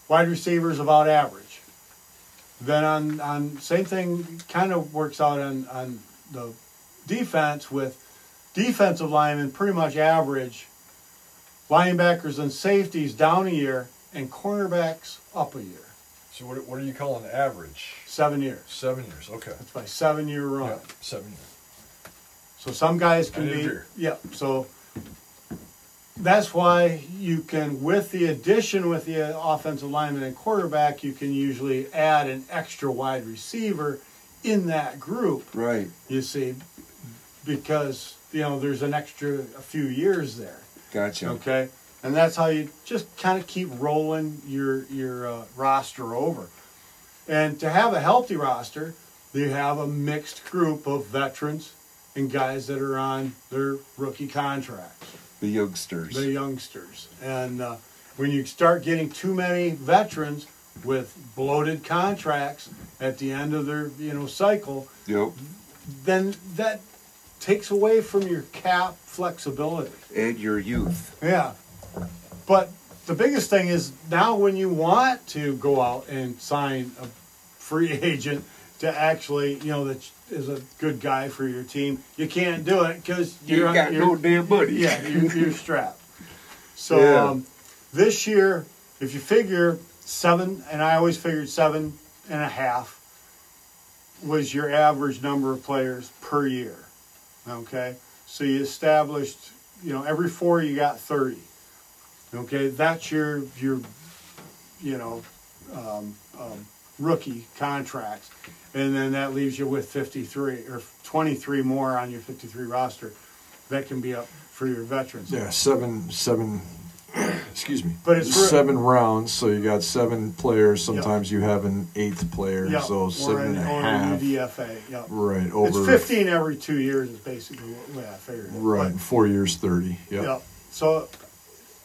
Wide receivers about average. Then on same thing kind of works out on the defense with defensive linemen pretty much average, linebackers and safeties down a year, and cornerbacks up a year. So what are you calling average? 7 years. 7 years, okay. That's my 7-year run. Yeah, 7 years. So some guys can be... Yeah, so that's why you can, with the addition with the offensive lineman and quarterback, you can usually add an extra wide receiver in that group. Right. You see, because, you know, there's an extra a few years there. Gotcha. Okay. And that's how you just kind of keep rolling your roster over. And to have a healthy roster, you have a mixed group of veterans and guys that are on their rookie contracts. The youngsters. The youngsters. And when you start getting too many veterans with bloated contracts at the end of their, you know, cycle, yep, then that takes away from your cap flexibility. And your youth. Yeah. But the biggest thing is now when you want to go out and sign a free agent to actually, you know, that is a good guy for your team, you can't do it because you got no damn buddy. Yeah, you're strapped. So yeah. This year, if you figure seven, and I always figured 7.5 was your average number of players per year. Okay, so you established, you know, every 4 you got 30. Okay, that's your you know, rookie contracts. And then that leaves you with 53 or 23 more on your 53 roster that can be up for your veterans. Yeah, seven. Excuse me. But it's 7 rounds, so you got 7 players. Sometimes you have an 8th player, so 7.5. Or an UDFA. Yep. Right. Over. It's 15 every 2 years is basically what I figured. Right. But 4 years, 30. Yep. So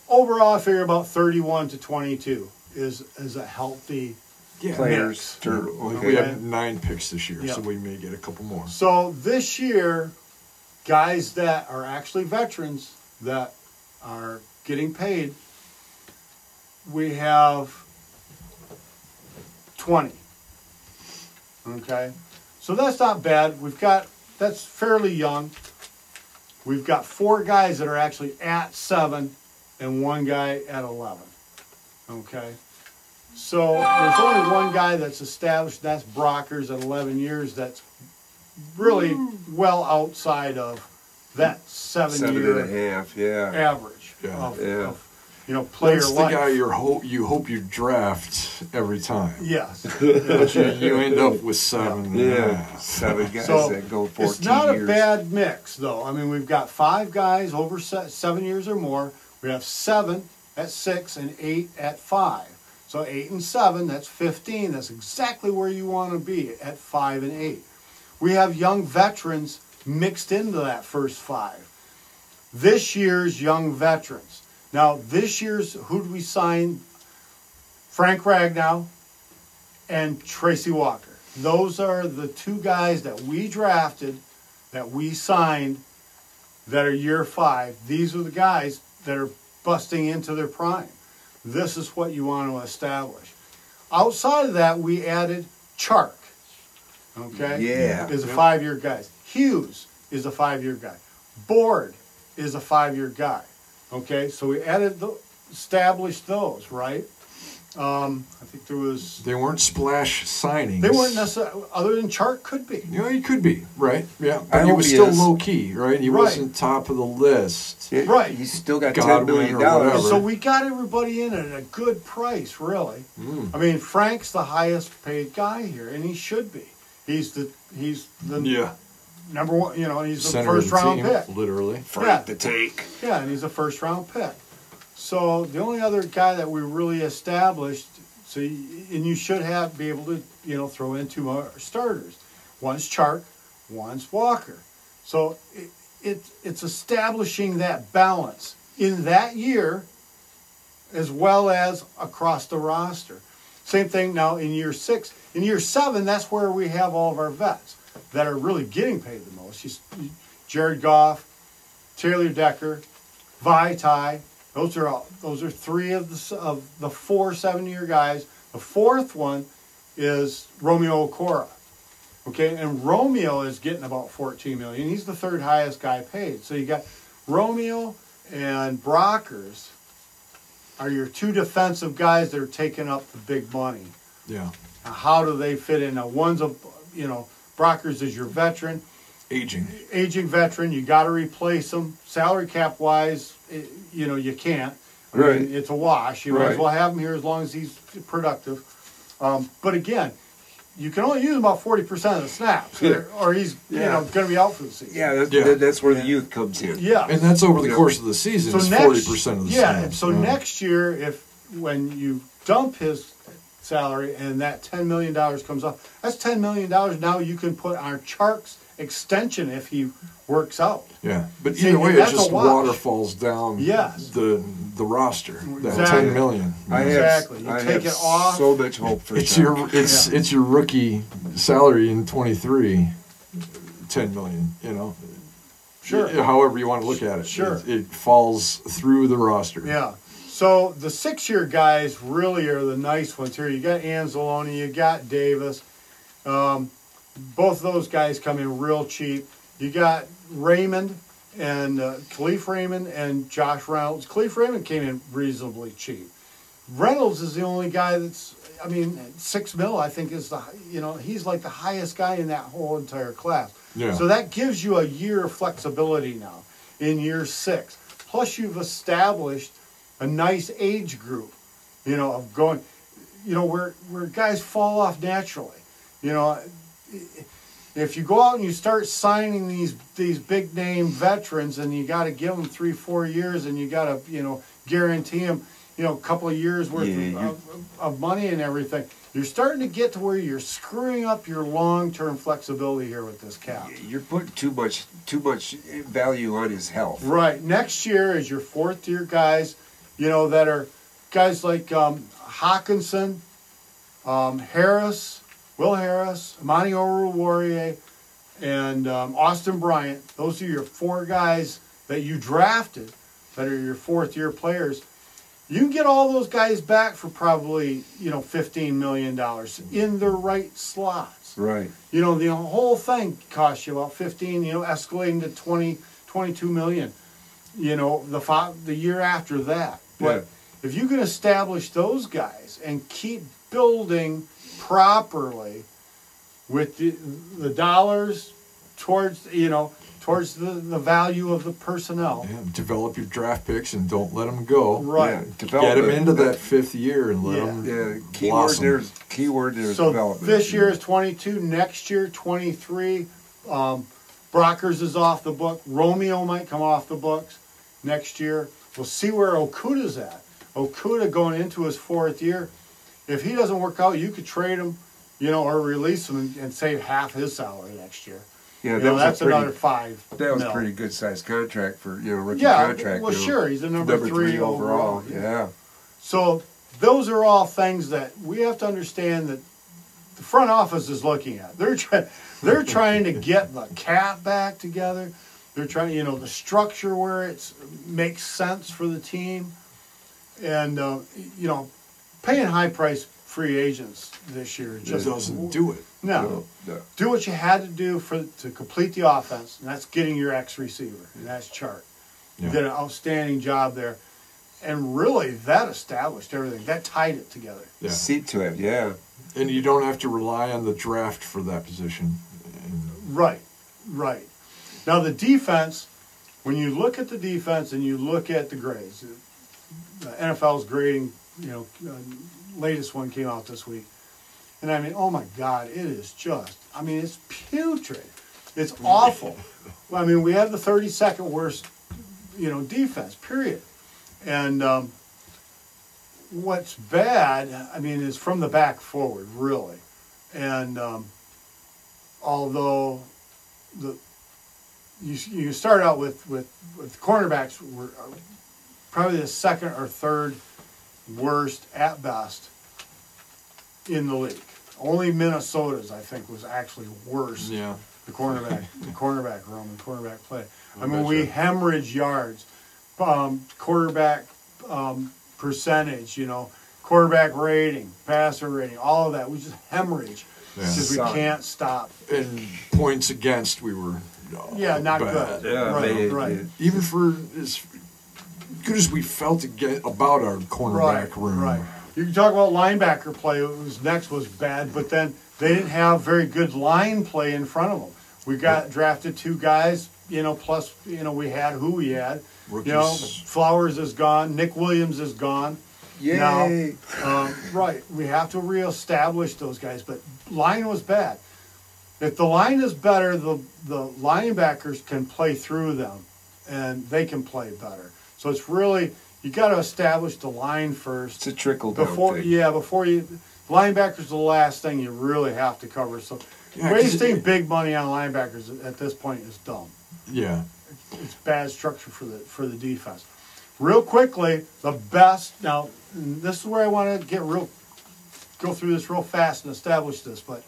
overall, I figure about 31 to 22 is a healthy players. Okay. We have 9 picks this year, so we may get a couple more. So this year, guys that are actually veterans that are getting paid, we have 20. Okay, so that's not bad. That's fairly young. We've got 4 guys that are actually at 7 and 1 guy at 11. Okay, so there's only 1 guy that's established. That's Brockers at 11 years. That's really well outside of that 7.5 average. Of you know, player life. That's the guy you hope you draft every time. Yes. But you end up with 7. Yeah. 7 guys that go 14 years. It's not a bad mix, though. I mean, we've got 5 guys over 7 years or more. We have 7 at 6 and 8 at 5. So 8 and 7, that's 15. That's exactly where you want to be at 5 and 8. We have young veterans mixed into that first 5. This year's young veterans. Now, this year's, who did we sign? Frank Ragnow and Tracy Walker. Those are the 2 guys that we drafted, that we signed, that are year 5. These are the guys that are busting into their prime. This is what you want to establish. Outside of that, we added Chark. Okay? Yeah. Is a 5-year guy. Hughes is a 5-year guy. Board is a 5-year guy. Okay, so we added, established those, right? I think there was... They weren't splash signings. They weren't necessarily... Other than Chark, could be. Yeah, he could be, right? Yeah. But he was still low-key, right? He wasn't top of the list. Right. He's still got $10 million. So we got everybody in at a good price, really. I mean, Frank's the highest-paid guy here, and he should be. He's the number one, you know, he's a first-round pick. Literally. Frank the take. Yeah, and he's a first-round pick. So the only other guy that we really established, and you should be able to, you know, throw in 2 more starters. One's Chark, one's Walker. So it's establishing that balance in that year as well as across the roster. Same thing now in year 6. In year 7, that's where we have all of our vets that are really getting paid the most. Jared Goff, Taylor Decker, Vitae, Those are three of the 4 7-year guys. The fourth one is Romeo Okwara. Okay, and Romeo is getting about $14 million. He's the third highest guy paid. So you got Romeo and Brockers are your two defensive guys that are taking up the big money. Yeah. Now, how do they fit in? Now, Brockers is your veteran. Aging veteran. You got to replace him. Salary cap wise, you can't. Right. I mean, it's a wash. You might as well have him here as long as he's productive. But again, you can only use about 40% of the snaps, or he's going to be out for the season. Yeah, that's where the youth comes in. Yeah, and that's over the course of the season. So 40% of the snaps. And so next year, when you dump his salary and that $10 million comes up, that's $10 million now you can put on Chark's extension if he works out. Yeah, but either way, it just waterfalls down. Yes. The roster, that exactly. $10 million. Exactly. You take it off. So much hope for it's your rookie salary in 23, $10 million. Sure. However you want to look at it. Sure. It falls through the roster. Yeah. So the 6-year guys really are the nice ones here. You got Anzalone, you got Davis. Both of those guys come in real cheap. You got Raymond and Khalif Raymond and Josh Reynolds. Khalif Raymond came in reasonably cheap. Reynolds is the only guy that's, $6 million, I think, is he's like the highest guy in that whole entire class. Yeah. So that gives you a year of flexibility now in year 6. Plus you've established a nice age group, of going, where guys fall off naturally. If you go out and you start signing these big name veterans, and you got to give them 3-4 years, and you got to guarantee them a couple of years worth of money and everything, you're starting to get to where you're screwing up your long term flexibility here with this cap. You're putting too much value on his health. Right. Next year is your 4th year guys, that are guys like Hutchinson, Harris. Will Harris, Imani Oruwariye, and Austin Bryant. Those are your 4 guys that you drafted that are your 4th-year players. You can get all those guys back for probably, $15 million in the right slots. Right. The whole thing costs you about 15, escalating to 20, 22 million, the year after that. But if you can establish those guys and keep building properly with the dollars towards the value of the personnel. Yeah, develop your draft picks and don't let them go. Right. Yeah, get them into that 5th year and let them blossom. Keyword there's so development. This year is 22, next year 23. Brockers is off the book. Romeo might come off the books next year. We'll see where Okuda's at. Okuda going into his 4th year. If he doesn't work out, you could trade him, or release him and save half his salary next year. Yeah, that's another $5 million. That was a pretty good sized contract for rookie contract. Yeah, well, sure, he's the number three overall. Yeah. So those are all things that we have to understand that the front office is looking at. They're trying to get the cap back together. They're trying, the structure where it makes sense for the team, and paying high-priced free agents this year just doesn't do it. No. Do what you had to do to complete the offense, and that's getting your X receiver, and that's Chark. Yeah. You did an outstanding job there, and really that established everything. That tied it together. Yeah. Seat to it, yeah. And you don't have to rely on the draft for that position. Right. Now the defense, when you look at the defense and you look at the grades, the NFL's grading. Latest one came out this week. And oh my God, it is just, it's putrid. It's awful. We have the 32nd worst, defense, period. And what's bad, is from the back forward, really. And although you start out with cornerbacks were probably the 2nd or 3rd worst at best in the league. Only Minnesota's, I think, was actually worse. Yeah. The cornerback room and cornerback play. We hemorrhage yards. Quarterback percentage, you know, quarterback rating, passer rating, all of that. We just hemorrhage because we can't stop. And points against, we were not bad. Good. Yeah, right. Even for as good as we felt about our cornerback room. Right. You can talk about linebacker play. It was next was bad, but then they didn't have very good line play in front of them. We got drafted two guys, plus, we had who we had. Rookies. Flowers is gone. Nick Williams is gone. Yay. Now, we have to reestablish those guys, but line was bad. If the line is better, the linebackers can play through them, and they can play better. So it's really, you got to establish the line first. It's a trickle-down thing. Yeah, before you, linebackers are the last thing you really have to cover. So wasting big money on linebackers at this point is dumb. Yeah. It's bad structure for the defense. Real quickly, the best, now, this is where I want to go through this real fast and establish this, but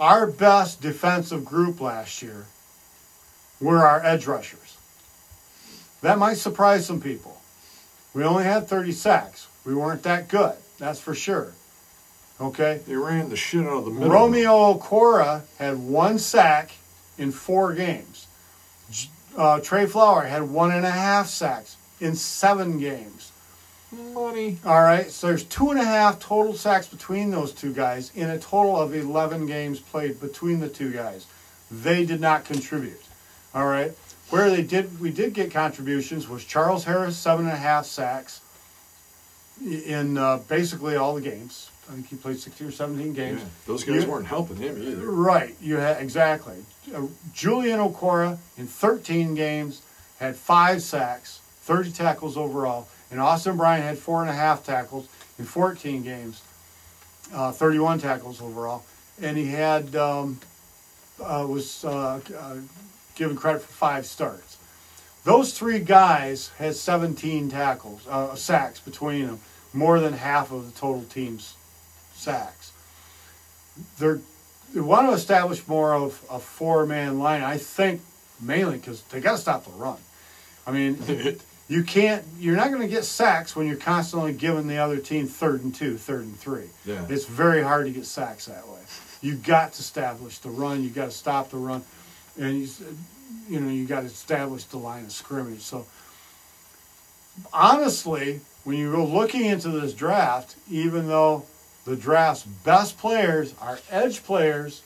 our best defensive group last year were our edge rushers. That might surprise some people. We only had 30 sacks. We weren't that good, that's for sure. Okay? They ran the shit out of the middle. Romeo Okwara had one sack in 4 games. Trey Flower had 1.5 sacks in 7 games. Money. All right, so there's 2.5 total sacks between those two guys in a total of 11 games played between the two guys. They did not contribute. All right, where we did get contributions was Charles Harris, 7.5 sacks in basically all the games. I think he played 16 or 17 games. Yeah, those guys weren't helping him either. Right, exactly. Julian Okwara in 13 games had 5 sacks, 30 tackles overall, and Austin Bryant had 4.5 tackles in 14 games, 31 tackles overall, and he had was given credit for 5 starts. Those 3 guys had 17 tackles, sacks between them, more than half of the total team's sacks. They want to establish more of a 4-man line, I think, mainly because they got to stop the run. I mean, you're not going to get sacks when you're constantly giving the other team 3rd and 2, 3rd and 3. Yeah. It's very hard to get sacks that way. You've got to establish the run. You've got to stop the run. And, you got to establish the line of scrimmage. So, honestly, when you go looking into this draft, even though the draft's best players are edge players,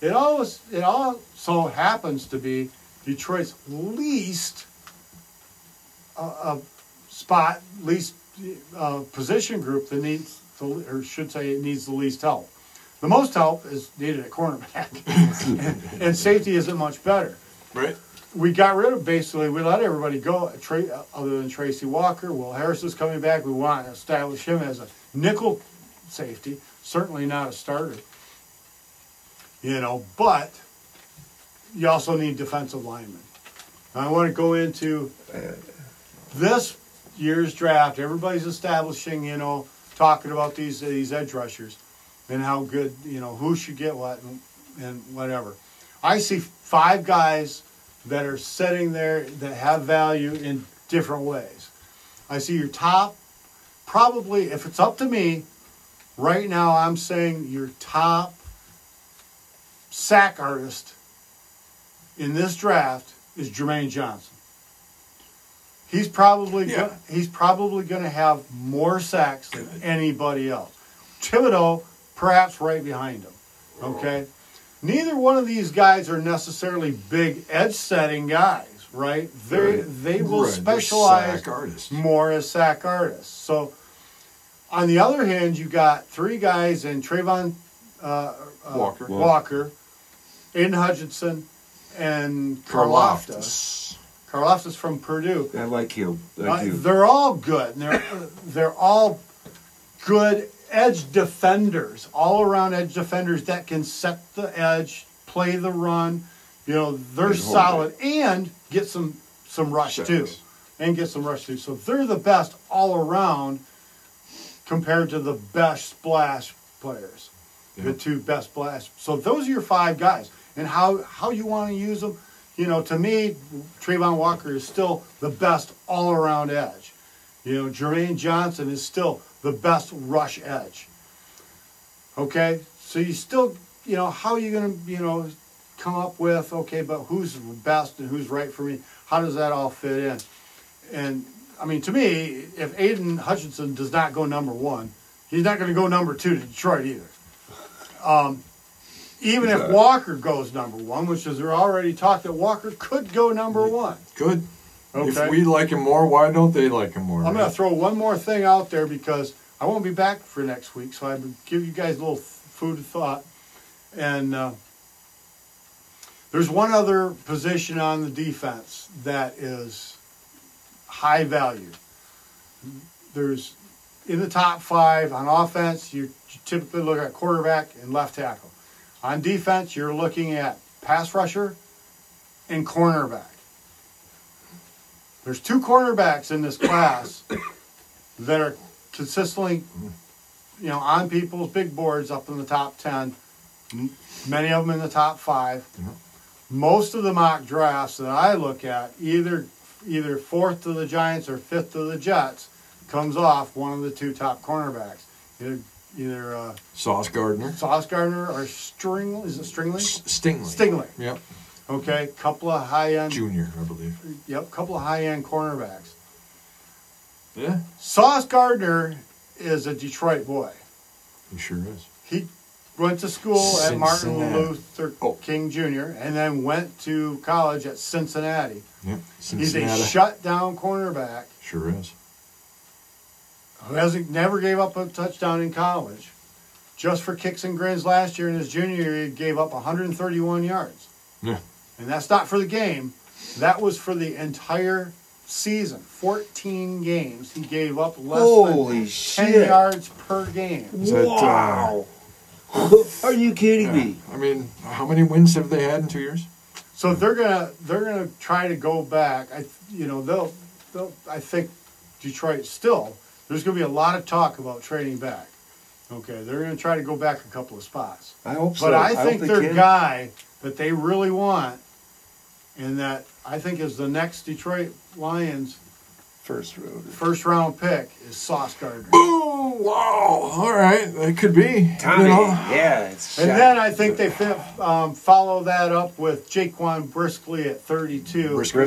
it also happens to be Detroit's least position group that needs, it needs the least help. The most help is needed at cornerback, and safety isn't much better. Right. We got rid of we let everybody go, other than Tracy Walker. Will Harris is coming back. We want to establish him as a nickel safety, certainly not a starter. But you also need defensive linemen. I want to go into this year's draft. Everybody's establishing, talking about these edge rushers and how good, who should get what and whatever. I see 5 guys that are sitting there that have value in different ways. I see your top, probably, if it's up to me, right now I'm saying your top sack artist in this draft is Jermaine Johnson. He's probably going to have more sacks than anybody else. Thibodeau, perhaps right behind him. Okay? Neither one of these guys are necessarily big edge-setting guys, right? They will specialize more as sack artists. So, on the other hand, you got 3 guys in Trayvon Walker, Aidan Hutchinson, and Karlaftis. Karlaftis from Purdue. I like him. They're all good. They're all good edge defenders, all-around edge defenders that can set the edge, play the run. They're solid and get some rush too. So they're the best all-around compared to the best splash players, the 2 best splash. So those are your 5 guys. And how you want to use them, to me, Trayvon Walker is still the best all-around edge. You know, Jermaine Johnson is still the best rush edge. Okay? So you still, you know, how are you going to, you know, come up with, okay, but who's best and who's right for me? How does that all fit in? And, I mean, to me, if Aidan Hutchinson does not go number one, he's not going to go number two to Detroit either. Even if Walker goes number one, which is, we're already talked that Walker could go number one. Could. Okay. If we like him more, why don't they like him more? I'm going to throw one more thing out there because I won't be back for next week, so I give you guys a little food of thought. And there's one other position on the defense that is high value. There's in the top five on offense, you typically look at quarterback and left tackle. On defense, you're looking at pass rusher and cornerback. There's two cornerbacks in this class that are consistently, you know, on people's big boards up in the top 10, many of them in the top 5. Most of the mock drafts that I look at, either fourth to the Giants or fifth to the Jets, comes off one of the two top cornerbacks. Either Sauce Gardner or Stringley. Is it Stringley? Stingley. Yep. Okay, couple of high-end... Junior, I believe. Yep, couple of high-end cornerbacks. Yeah. Sauce Gardner is a Detroit boy. He sure is. He went to school at Martin Luther King Jr. and then went to college at Cincinnati. Yep, Cincinnati. He's a shut-down cornerback. Sure is. Who never gave up a touchdown in college. Just for kicks and grins last year in his junior year, he gave up 131 yards. Yeah. And that's not for the game. That was for the entire season. 14 games. He gave up less than 10 yards per game. Wow. Are you kidding me? I mean, how many wins have they had in 2 years? So they're gonna try to go back. I think Detroit still. There's gonna be a lot of talk about trading back. Okay, they're gonna try to go back a couple of spots. I hope so. But I think their guy that they really want, and that I think is the next Detroit Lions first round pick, is Sauce Gardner. Boom! Wow! All right, that could be Tommy. You know? Yeah, then I think they follow that up with Jaquan Brisker at 32. Brisker,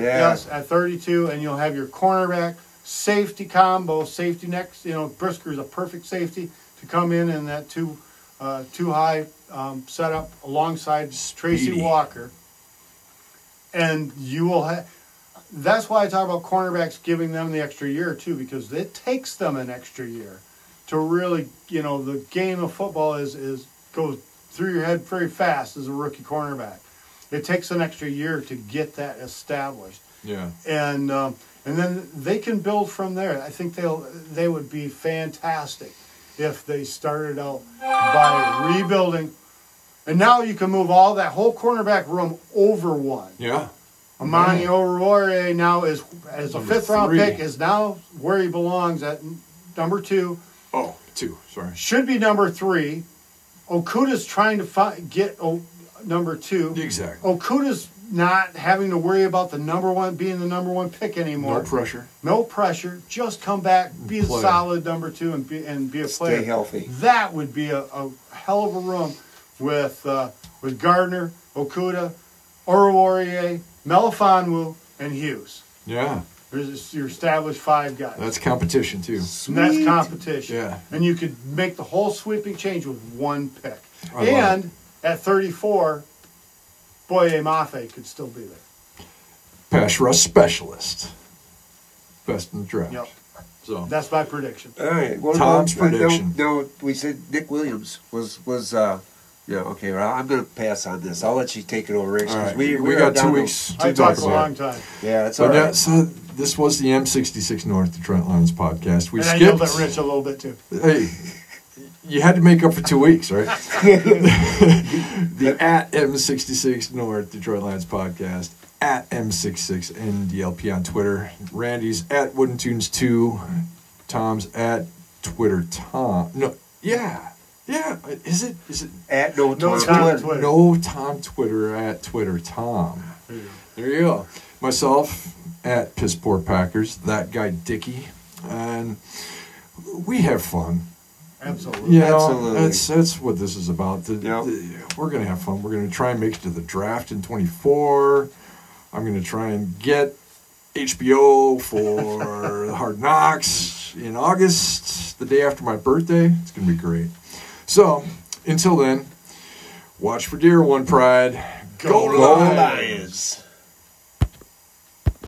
yes, at 32, and you'll have your cornerback safety combo, safety next. You know, Brisker is a perfect safety to come in that too high. Set up alongside Tracy Walker, and you will have. That's why I talk about cornerbacks giving them the extra year too, because it takes them an extra year to really, you know, the game of football is goes through your head very fast as a rookie cornerback. It takes an extra year to get that established. Yeah, and then they can build from there. I think they would be fantastic if they started out by rebuilding. And now you can move all that whole cornerback room over one. Yeah. Amani Oruwariye now is, as a fifth-round pick, is now where he belongs at number 2. Oh, 2, sorry. Should be number 3. Okuda's trying to get number 2. Exactly. Okuda's not having to worry about the number 1 pick anymore. No pressure. Just come back, be a solid number 2, and be a player. Stay healthy. That would be a hell of a room with Gardner, Okuda, Oruwariye, Melifonwu, and Hughes. Yeah. There's your established 5 guys. That's competition, too. Sweet. That's competition. Yeah. And you could make the whole sweeping change with one pick. At 34... Boye Mafe could still be there. Pass rush specialist. Best in the draft. Yep. So that's my prediction. All right. Well, Tom's prediction. No, we said Nick Williams was yeah, okay. Well, I'm going to pass on this. I'll let you take it over, Rich. All right. We got 2 weeks to talk about it. I talked a long time. Yeah, it's all right. So this was the M66 North Detroit Lions podcast. We skipped. I yelled at Rich a little bit, too. Hey. You had to make up for 2 weeks, right? The at M66 North Detroit Lions podcast, at M66NDLP on Twitter. Randy's at WoodenTunes2. Tom's at Twitter Tom. No, yeah. Is it at No Tom Twitter? No Tom Twitter at Twitter Tom. There you go. myself at Piss Poor Packers, that guy Dickie, and we have fun. Absolutely. That's what this is about. We're going to have fun. We're going to try and make it to the draft in 24. I'm going to try and get HBO for Hard Knocks in August, the day after my birthday. It's going to be great. So, until then, watch for Deer One Pride. Go Lions!